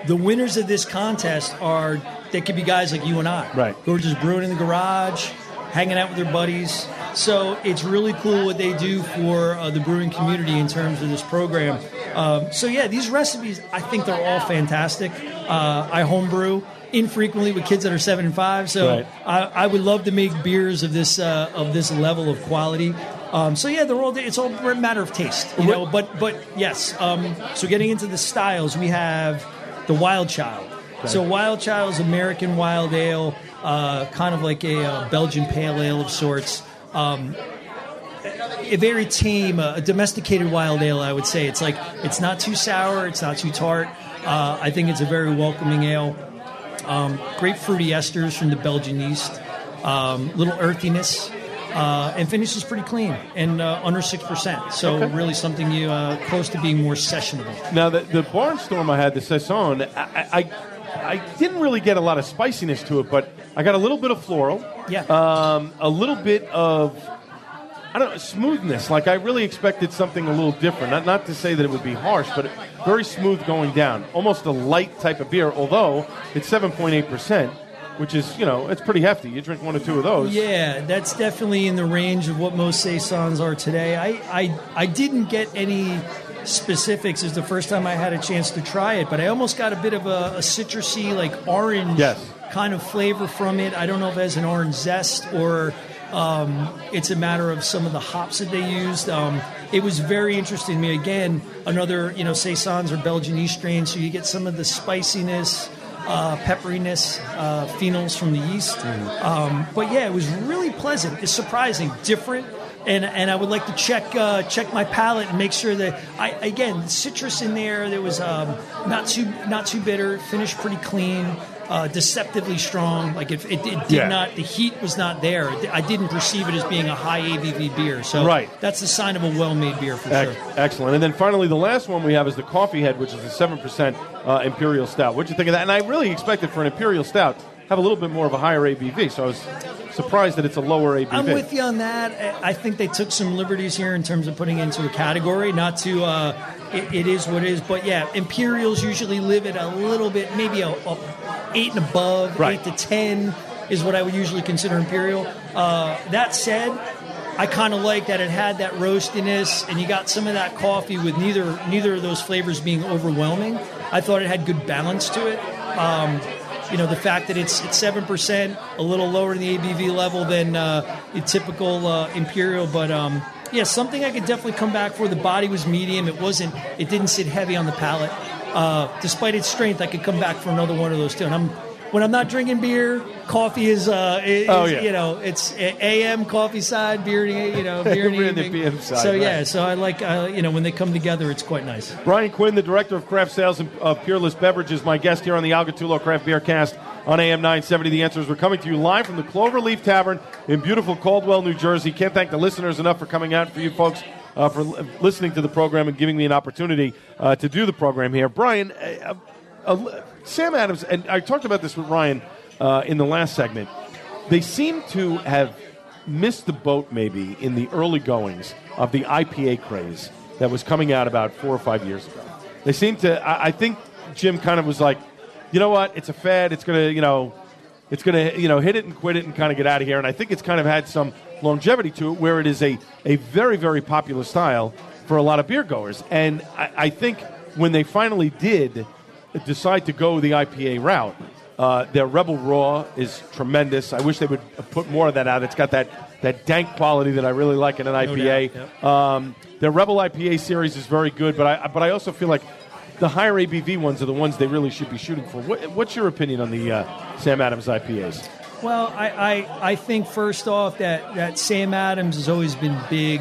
The winners of this contest are, they could be guys like you and I, right, who are just brewing in the garage, hanging out with their buddies. So it's really cool what they do for uh, the brewing community in terms of this program. Um, so, yeah, these recipes, I think they're all fantastic. Uh, I homebrew infrequently with kids that are seven and five, so right. I, I would love to make beers of this uh, of this level of quality. Um, so yeah, they're all it's all a matter of taste, you know. But but yes. Um, so getting into the styles, we have the Wild Child. Right. So Wild Child is American Wild Ale, uh, kind of like a uh, Belgian Pale Ale of sorts. Um, a very tame, uh, a domesticated Wild Ale, I would say. It's like it's not too sour, it's not too tart. Uh, I think it's a very welcoming ale. Um, great fruity esters from the Belgian yeast. Um, little earthiness. Uh, and finishes pretty clean and uh, under six percent. So okay. really something you uh, close to being more sessionable. Now, the, the Barnstorm I had, the Saison, I, I, I didn't really get a lot of spiciness to it, but I got a little bit of floral. Yeah. Um, a little bit of, I don't know, smoothness. Like, I really expected something a little different. Not, not to say that it would be harsh, but very smooth going down. Almost a light type of beer, although it's seven point eight percent. Which is, you know, it's pretty hefty. You drink one or two of those. Yeah, that's definitely in the range of what most Saisons are today. I, I, I didn't get any specifics. It's the first time I had a chance to try it, but I almost got a bit of a, a citrusy, like orange yes. kind of flavor from it. I don't know if it has an orange zest or um, it's a matter of some of the hops that they used. Um, it was very interesting to me. Again, another, you know, Saisons or Belgian yeast strain, so you get some of the spiciness, Uh, pepperiness, uh, phenols from the yeast. Mm. Um, but yeah, it was really pleasant. It's surprising, different, and and I would like to check uh, check my palate and make sure that I again citrus in there. There was um, not too not too bitter, finished pretty clean, uh, deceptively strong. Like it, it, it did yeah. not. The heat was not there. I didn't perceive it as being a high A B V beer. So right. that's the sign of a well-made beer for Ec- sure. Excellent. And then finally, the last one we have is the Coffee Head, which is a seven percent. Uh, Imperial Stout. What'd you think of that? And I really expected for an Imperial Stout have a little bit more of a higher A B V, so I was surprised that it's a lower A B V. I'm with you on that. I think they took some liberties here in terms of putting it into a category, not to, uh, it, it is what it is, but yeah, Imperials usually live at a little bit, maybe a, a eight and above, right. eight to ten is what I would usually consider Imperial. Uh, that said, I kind of like that it had that roastiness, and you got some of that coffee with neither neither of those flavors being overwhelming. I thought it had good balance to it. Um, you know, the fact that it's it's seven percent, a little lower in the A B V level than uh, the typical uh, Imperial, but um, yeah, something I could definitely come back for. The body was medium; it wasn't, it didn't sit heavy on the palate. Uh, despite its strength, I could come back for another one of those too. And I'm. When I'm not drinking beer, coffee is, uh, is oh, yeah. you know, it's A M coffee side, beer, you know, beer in the evening. The P M side, so right. yeah, so I like, uh, you know, when they come together, it's quite nice. Brian Quinn, the director of craft sales and, of Peerless Beverages, my guest here on the Alcatulo Craft Beer Cast on A M nine seventy. The Answers. We're coming to you live from the Cloverleaf Tavern in beautiful Caldwell, New Jersey. Can't thank the listeners enough for coming out, for you folks. Uh, for l- listening to the program and giving me an opportunity uh, to do the program here. Brian, uh, uh, Sam Adams, and I talked about this with Ryan uh, in the last segment, they seem to have missed the boat maybe in the early goings of the I P A craze that was coming out about four or five years ago. They seem to, I, I think Jim kind of was like, you know what, it's a fad, it's going to, you know, it's going to, you know, hit it and quit it and kind of get out of here. And I think it's kind of had some longevity to it where it is a, a very, very popular style for a lot of beer goers. And I, I think when they finally did decide to go the I P A route, uh, their Rebel Raw is tremendous. I wish they would put more of that out. It's got that, that dank quality that I really like in an I P A. No doubt, yep. um, their Rebel I P A series is very good, but I but I also feel like the higher A B V ones are the ones they really should be shooting for. What, what's your opinion on the uh, Sam Adams I P As? Well, I, I, I think first off that, that Sam Adams has always been big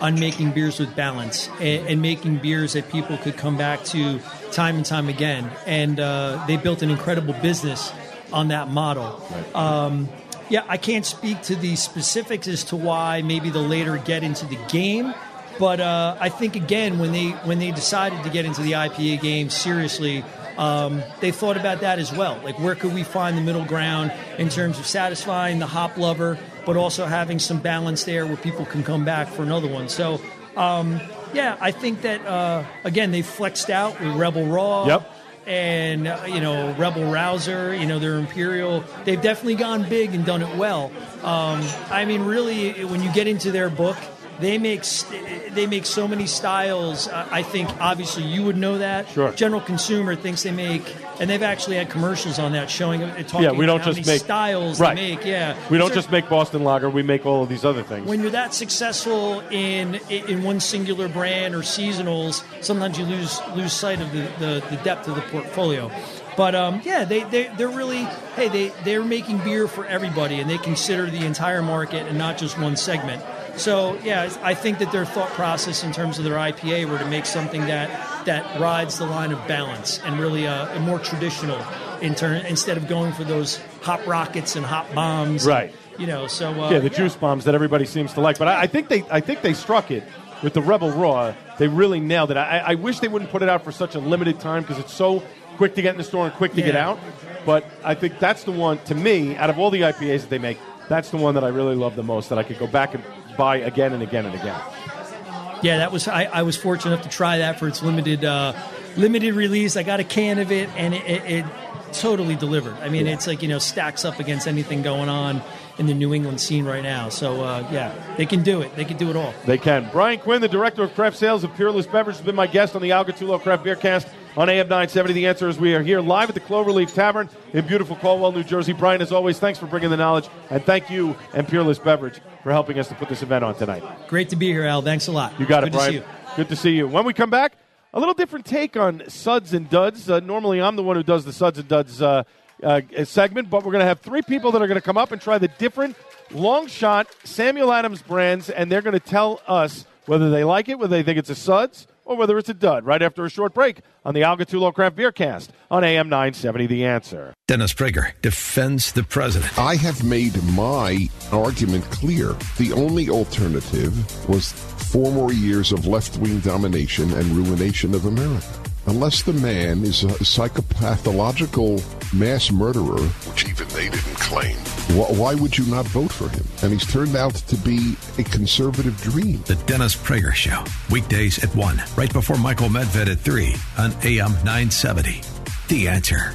on making beers with balance and, and making beers that people could come back to time and time again. And uh, they built an incredible business on that model. Right. Um, yeah, I can't speak to the specifics as to why maybe the later get into the game. But uh, I think, again, when they when they decided to get into the I P A game seriously, um, they thought about that as well. Like, where could we find the middle ground in terms of satisfying the hop lover, but also having some balance there where people can come back for another one. So, um, yeah, I think that, uh, again, they flexed out with Rebel Raw. Yep. And, uh, you know, Rebel Rouser, you know, their Imperial. They've definitely gone big and done it well. Um, I mean, really, when you get into their book, They make st- they make so many styles. Uh, I think obviously you would know that. Sure. General consumer thinks they make, and they've actually had commercials on that showing uh, talking yeah, we don't about just how many make, styles right. they make. Yeah, we don't Sir, just make Boston Lager. We make all of these other things. When you're that successful in in one singular brand or seasonals, sometimes you lose lose sight of the, the, the depth of the portfolio. But, um, yeah, they, they, they're really, hey, they, they're making beer for everybody, and they consider the entire market and not just one segment. So, yeah, I think that their thought process in terms of their I P A were to make something that, that rides the line of balance and really uh, more traditional in turn, instead of going for those hop rockets and hop bombs. Right. And, you know, so... Uh, yeah, the yeah. juice bombs that everybody seems to like. But I, I think they I think they struck it with the Rebel Raw. They really nailed it. I, I wish they wouldn't put it out for such a limited time because it's so... quick to get in the store and quick to yeah. get out. But I think that's the one, to me, out of all the I P As that they make, that's the one that I really love the most, that I could go back and buy again and again and again. Yeah, that was I, I was fortunate enough to try that for its limited uh, limited release. I got a can of it, and it, it, it totally delivered. I mean, yeah. it's like, you know, stacks up against anything going on in the New England scene right now. So, uh, yeah, they can do it. They can do it all. They can. Brian Quinn, the Director of Craft Sales of Peerless Beverage, has been my guest on the Alcatulo Craft Beer Cast on A M nine seventy. The Answer is we are here live at the Cloverleaf Tavern in beautiful Caldwell, New Jersey. Brian, as always, thanks for bringing the knowledge, and thank you and Peerless Beverage for helping us to put this event on tonight. Great to be here, Al. Thanks a lot. You got Good it, Brian. To see you. Good to see you. When we come back, a little different take on Suds and Duds. Uh, normally, I'm the one who does the Suds and Duds uh, uh, segment, but we're going to have three people that are going to come up and try the different long-shot Samuel Adams brands, and they're going to tell us whether they like it, whether they think it's a Suds, or whether it's a dud, right after a short break on the Alcatulo Craft Beer Cast on A M nine seventy, The Answer. Dennis Prager defends the president. I have made my argument clear. The only alternative was four more years of left-wing domination and ruination of America. Unless the man is a psychopathological mass murderer, which even they didn't claim, why would you not vote for him? And he's turned out to be a conservative dream. The Dennis Prager Show, weekdays at one, right before Michael Medved at three on A M nine seventy. The Answer.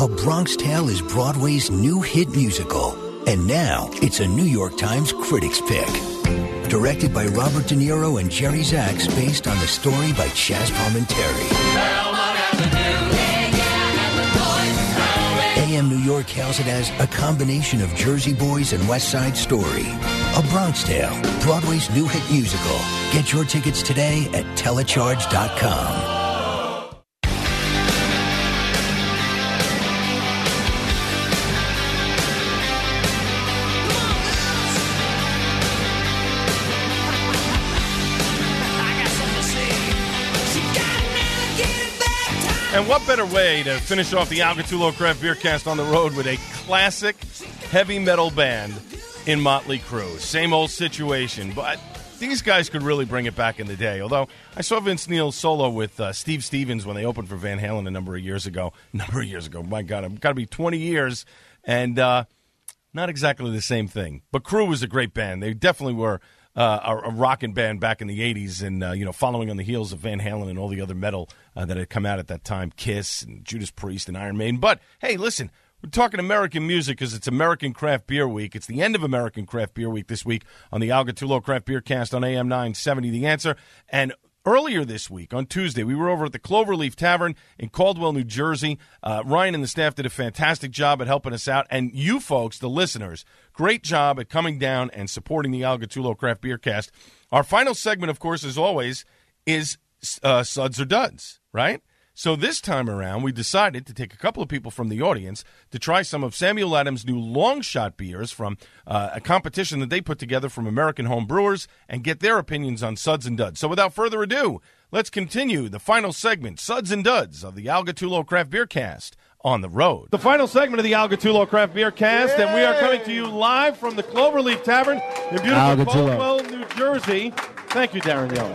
A Bronx Tale is Broadway's new hit musical, and now it's a New York Times Critics' Pick. Directed by Robert De Niro and Jerry Zaks, based on the story by Chaz Palminteri. A M New York hails it as a combination of Jersey Boys and West Side Story. A Bronx Tale, Broadway's new hit musical. Get your tickets today at telecharge dot com. And what better way to finish off the Alcatulo Craft Beer Cast on the road with a classic heavy metal band in Motley Crue. Same old situation, but these guys could really bring it back in the day. Although, I saw Vince Neil solo with uh, Steve Stevens when they opened for Van Halen a number of years ago. A number of years ago. My God, I've got to be twenty years. And uh, not exactly the same thing. But Crue was a great band. They definitely were uh, a, a rockin' band back in the eighties. And, uh, you know, following on the heels of Van Halen and all the other metal uh, that had come out at that time. Kiss and Judas Priest and Iron Maiden. But, hey, listen. We're talking American music because it's American Craft Beer Week. It's the end of American Craft Beer Week this week on the Alcatulo Craft Beer Cast on A M nine seventy, The Answer. And Earlier this week, on Tuesday, we were over at the Cloverleaf Tavern in Caldwell, New Jersey. Uh, Ryan and the staff did a fantastic job at helping us out. And you folks, the listeners, great job at coming down and supporting the Alcatulo Craft Beer Cast. Our final segment, of course, as always, is uh, Suds or Duds, right? So this time around, we decided to take a couple of people from the audience to try some of Samuel Adams' new long shot beers from uh, a competition that they put together from American Home Brewers and get their opinions on Suds and Duds. So without further ado, let's continue the final segment, Suds and Duds, of the Alcatulo Craft Beer Cast on the road. The final segment of the Alcatulo Craft Beer Cast, Yay! And we are coming to you live from the Cloverleaf Tavern in beautiful Caldwell, New Jersey. Thank you, Darren Young.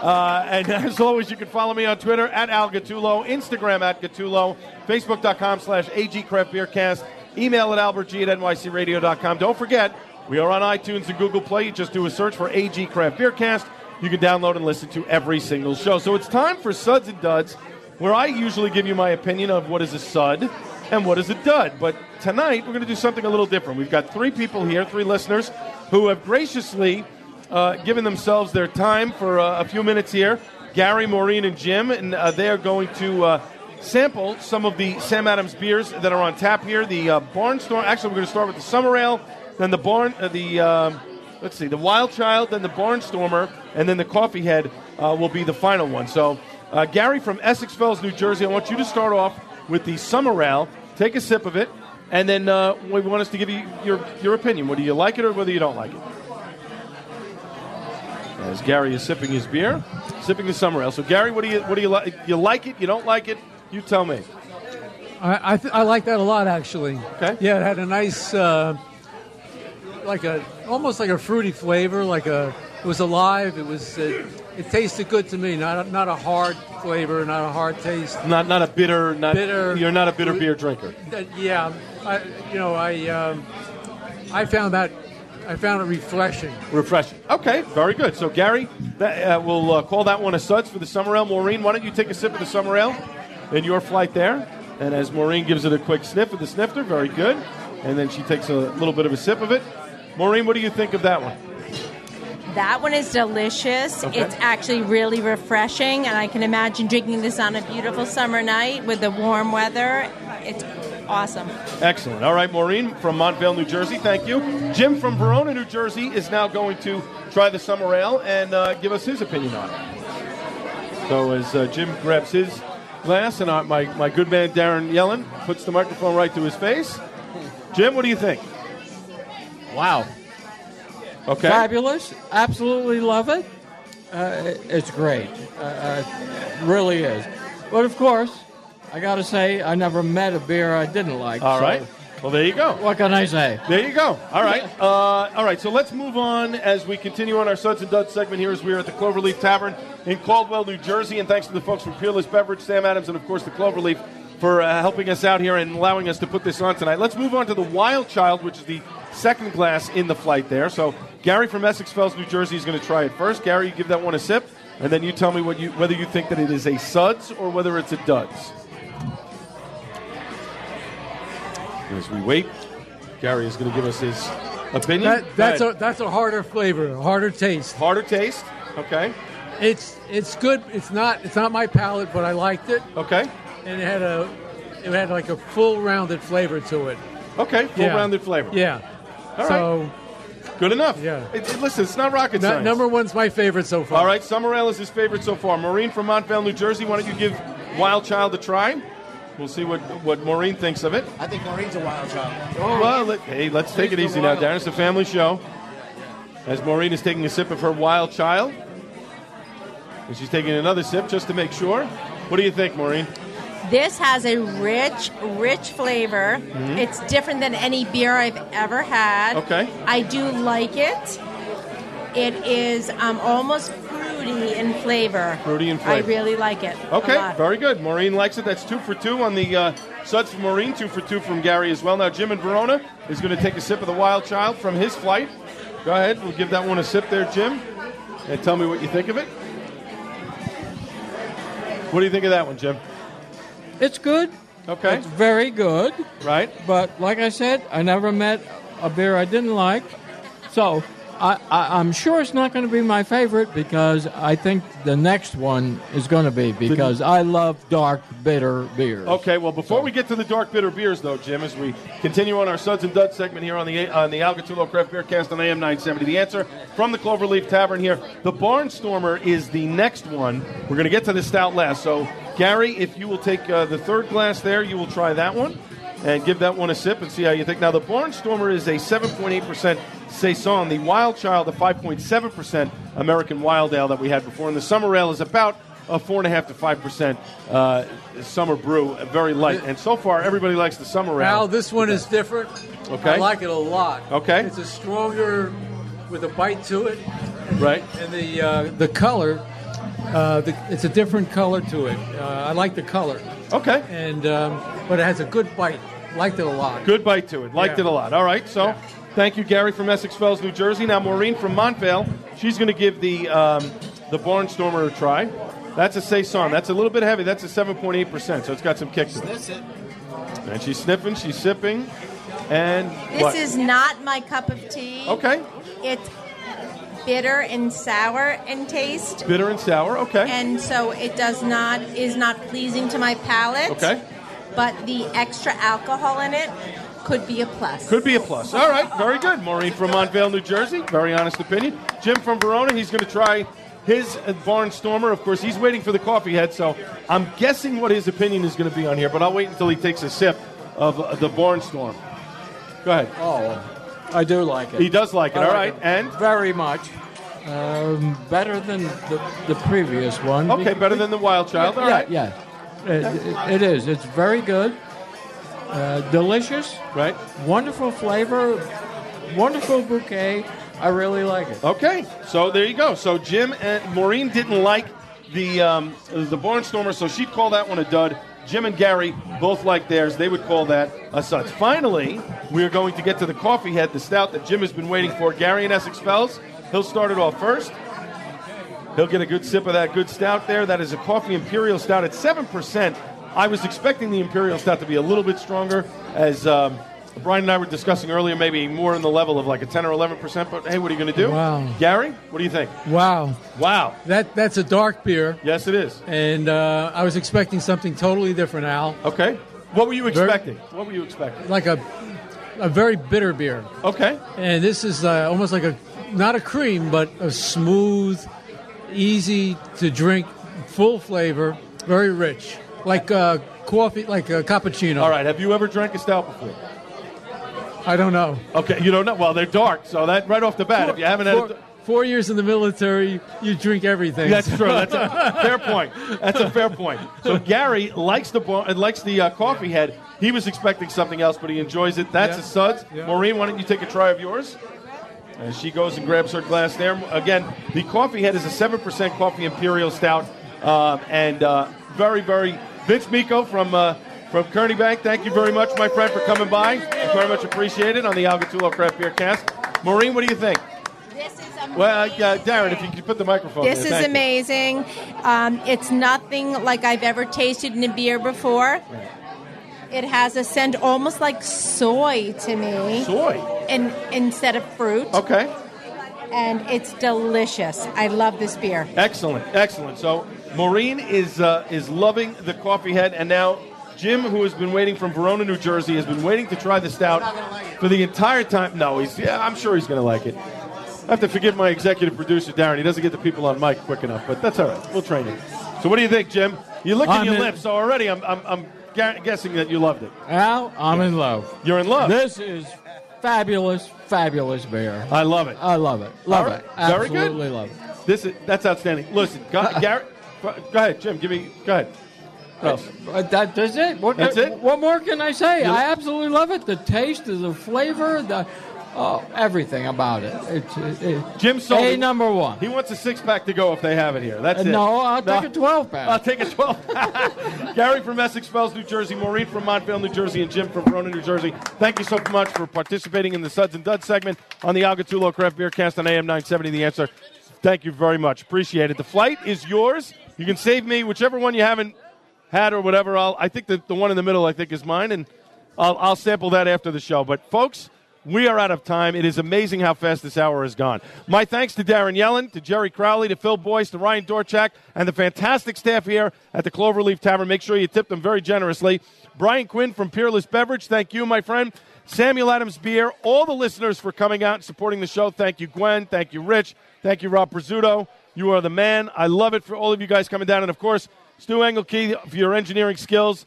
Uh, and as always, you can follow me on Twitter at Al Gattulo, Instagram at Gattulo, Facebook.com slash AGCraftBeerCast, email at Albert G at N Y C radio dot com. Don't forget, we are on iTunes and Google Play. You just do a search for A G Craft Beer Cast. You can download and listen to every single show. So it's time for Suds and Duds, where I usually give you my opinion of what is a sud and what is a dud. But tonight, we're going to do something a little different. We've got three people here, three listeners, who have graciously... Uh, giving themselves their time for uh, a few minutes here. Gary, Maureen, and Jim, and uh, they are going to uh, sample some of the Sam Adams beers that are on tap here. The uh, Barnstorm. Actually, we're going to start with the Summer Ale, then the Barn, uh, the uh, let's see, the Wild Child, then the Barnstormer, and then the Coffee Head uh, will be the final one. So, uh, Gary from Essex Fells, New Jersey, I want you to start off with the Summer Ale. Take a sip of it, and then uh, we want us to give you your your opinion, whether you like it or whether you don't like it. As Gary is sipping his beer, sipping the Summer Ale. So, Gary, what do you what do you like? You like it? You don't like it? You tell me. I I, th- I like that a lot, actually. Okay. Yeah, it had a nice, uh, like a almost like a fruity flavor. Like a it was alive. It was it, it tasted good to me. Not a, not a hard flavor. Not a hard taste. Not not a bitter. Not bitter. You're not a bitter beer drinker. Th- yeah, I you know I um, I found that. I found it refreshing. Refreshing. Okay, very good. So, Gary, that, uh, we'll uh, call that one a Suds for the Summer Ale. Maureen, why don't you take a sip of the Summer Ale in your flight there? And as Maureen gives it a quick sniff of the snifter, very good. And then she takes a little bit of a sip of it. Maureen, what do you think of that one? That one is delicious. Okay. It's actually really refreshing, and I can imagine drinking this on a beautiful summer night with the warm weather. It's awesome. Excellent. All right, Maureen from Montvale, New Jersey, thank you. Jim from Verona, New Jersey, is now going to try the Summer Ale and uh, give us his opinion on it. So as uh, Jim grabs his glass, and uh, my, my good man Darren Yellen puts the microphone right to his face. Jim, what do you think? Wow. Okay. Fabulous. Absolutely love it. Uh, it's great. Uh, it really is. But, of course... I got to say, I never met a beer I didn't like. All so. Right. Well, there you go. What can I say? There you go. All right. Uh, all right, so let's move on as we continue on our Suds and Duds segment here as we are at the Cloverleaf Tavern in Caldwell, New Jersey. And thanks to the folks from Peerless Beverage, Sam Adams, and, of course, the Cloverleaf for uh, helping us out here and allowing us to put this on tonight. Let's move on to the Wild Child, which is the second glass in the flight there. So Gary from Essex Fells, New Jersey, is going to try it first. Gary, you give that one a sip, and then you tell me what you, whether you think that it is a Suds or whether it's a Duds. As we wait, Gary is going to give us his opinion. That, that's a that's a harder flavor, a harder taste. Harder taste. Okay. It's it's good. It's not it's not my palate, but I liked it. Okay. And it had a it had like a full rounded flavor to it. Okay. Full yeah. rounded flavor. Yeah. All so, right. Good enough. Yeah. It, it, listen, it's not rocket science. N- number one's my favorite so far. All right. Summer Ale is his favorite so far. Maureen from Montvale, New Jersey. Why don't you give Wild Child a try? We'll see what, what Maureen thinks of it. I think Maureen's a wild child. Oh, well, let, hey, let's take it easy now, Darren. It's a family show. As Maureen is taking a sip of her Wild Child. And she's taking another sip just to make sure. What do you think, Maureen? This has a rich, rich flavor. Mm-hmm. It's different than any beer I've ever had. Okay. I do like it. It is um, almost... Fruity in flavor. Fruity in flavor. I really like it. Okay, very good. Maureen likes it. That's two for two on the uh, Suds from Maureen, two for two from Gary as well. Now, Jim in Verona is going to take a sip of the Wild Child from his flight. Go ahead. We'll give that one a sip there, Jim, and tell me what you think of it. What do you think of that one, Jim? It's good. Okay. It's very good. Right. But like I said, I never met a beer I didn't like. So... I, I, I'm sure it's not going to be my favorite, because I think the next one is going to be, because I love dark, bitter beers. Okay, well, before so. we get to the dark, bitter beers, though, Jim, as we continue on our Suds and Duds segment here on the on the Alcatulo Craft Beer Cast on A M nine seventy, The Answer from the Cloverleaf Tavern here. The Barnstormer is the next one. We're going to get to the stout last. So, Gary, if you will take uh, the third glass there, you will try that one. And give that one a sip and see how you think. Now, the Barnstormer is a seven point eight percent Saison. The Wild Child, a five point seven percent American Wild Ale that we had before. And the Summer Ale is about a four point five to five percent uh, summer brew, very light. And so far, everybody likes the Summer Ale. Now, this one is different. Okay. I like it a lot. Okay. It's a stronger, with a bite to it. Right. And the, uh, the color, uh, the, it's a different color to it. Uh, I like the color. Okay. And um, but it has a good bite. Liked it a lot. Good bite to it. Liked yeah. it a lot. All right. So yeah. Thank you, Gary, from Essex Fells, New Jersey. Now, Maureen from Montvale, she's going to give the um, the Barnstormer a try. That's a Saison. That's a little bit heavy. That's a seven point eight percent, so it's got some kick to it. it. And she's sniffing. She's sipping. And This what? is not my cup of tea. Okay. It's bitter and sour in taste. Bitter and sour, okay. And so it does not, is not pleasing to my palate. Okay. But the extra alcohol in it could be a plus. Could be a plus. All right, very good. Maureen from Montvale, New Jersey. Very honest opinion. Jim from Verona, he's going to try his Barnstormer. Of course, he's waiting for the coffee head, so I'm guessing what his opinion is going to be on here, but I'll wait until he takes a sip of the Barnstormer. Go ahead. Oh, I do like it. He does like it. I All like right, it. and? Very much. Um, better than the, the previous one. Okay, we, better we, than the Wild Child. Yeah, All right. Yeah. yeah. It, it is. It's very good, uh, delicious, right? Wonderful flavor, wonderful bouquet. I really like it. Okay, so there you go. So Jim and Maureen didn't like the um, the Barnstormer, so she'd call that one a dud. Jim and Gary both like theirs. They would call that a suds. Finally, we're going to get to the coffee head, the stout that Jim has been waiting for. Gary and Essex Fells, he'll start it off first. He'll get a good sip of that good stout there. That is a coffee imperial stout at seven percent. I was expecting the imperial stout to be a little bit stronger, as um, Brian and I were discussing earlier, maybe more in the level of like a ten or eleven percent. But, hey, what are you going to do? Wow. Gary, what do you think? Wow. Wow. That That's a dark beer. Yes, it is. And uh, I was expecting something totally different, Al. Okay. What were you expecting? Very, what were you expecting? Like a, a very bitter beer. Okay. And this is uh, almost like a, not a cream, but a smooth, easy to drink, full flavor, very rich, like uh, coffee, like a cappuccino. All right, have you ever drank a stout before? I don't know. Okay, you don't know? Well, they're dark, so that right off the bat, four, if you haven't had four, a d- four years in the military, you drink everything. That's true. That's a fair point. That's a fair point. So Gary likes the bar, likes the uh, coffee yeah. head. He was expecting something else, but he enjoys it. That's yeah. a suds. Yeah. Maureen, why don't you take a try of yours? And she goes and grabs her glass there. Again, the coffee head is a seven percent coffee imperial stout. Uh, and uh, very, very... Vince Miko from uh, from Kearney Bank, thank you very much, my friend, for coming by. I very much appreciate it on the Alcatulo Craft Beer Cast. Maureen, what do you think? This is amazing. Well, uh, Darren, if you could put the microphone This there, is amazing. Um, it's nothing like I've ever tasted in a beer before. Right. It has a scent almost like soy to me. Soy? In, instead of fruit. Okay. And it's delicious. I love this beer. Excellent, excellent. So Maureen is uh, is loving the coffee head. And now Jim, who has been waiting from Verona, New Jersey, has been waiting to try the stout like for the entire time. No, he's. Yeah, I'm sure he's going to like it. I have to forgive my executive producer, Darren. He doesn't get the people on mic quick enough, but that's all right. We'll train him. So what do you think, Jim? You look at your in. lips, so already I'm... I'm, I'm guessing that you loved it. Al, I'm in love. You're in love. This is fabulous, fabulous beer. I love it. I love it. Love right. it. Very Absolutely good. love it. This is that's outstanding. Listen, go, Garrett, go ahead, Jim. Give me. Go ahead. That, that, that's it. What, that's it. What more can I say? You're, I absolutely love it. The taste, the flavor, the uh, everything about it. It's it, it, Jim sold a number one. He wants a six pack to go if they have it here. That's uh, it. No, I'll no. take a twelve pack. I'll take a twelve pack. Gary from Essex Fells, New Jersey, Maureen from Montvale, New Jersey, and Jim from Verona, New Jersey. Thank you so much for participating in the Suds and Duds segment on the Alcatulo Craft Beer Cast on A M nine seventy. The Answer. Thank you very much. Appreciate it. The flight is yours. You can save me whichever one you haven't had or whatever. I'll. I think that the one in the middle I think is mine, and I'll, I'll sample that after the show. But folks. We are out of time. It is amazing how fast this hour has gone. My thanks to Darren Yellen, to Jerry Crowley, to Phil Boyce, to Ryan Dorchak, and the fantastic staff here at the Cloverleaf Tavern. Make sure you tip them very generously. Brian Quinn from Peerless Beverage, thank you, my friend. Samuel Adams Beer, all the listeners for coming out and supporting the show. Thank you, Gwen. Thank you, Rich. Thank you, Rob Prizzuto. You are the man. I love it for all of you guys coming down. And, of course, Stu Engelke for your engineering skills.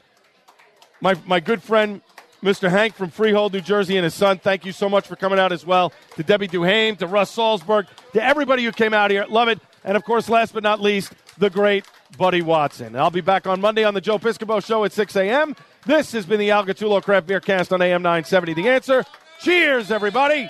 My my good friend, Mister Hank from Freehold, New Jersey, and his son, thank you so much for coming out as well. To Debbie Duhame, to Russ Salzberg, to everybody who came out here. Love it. And, of course, last but not least, the great Buddy Watson. I'll be back on Monday on the Joe Piscopo Show at six a.m. This has been the Alcatulo Craft Beer Cast on A M nine seventy. The Answer. Cheers, everybody.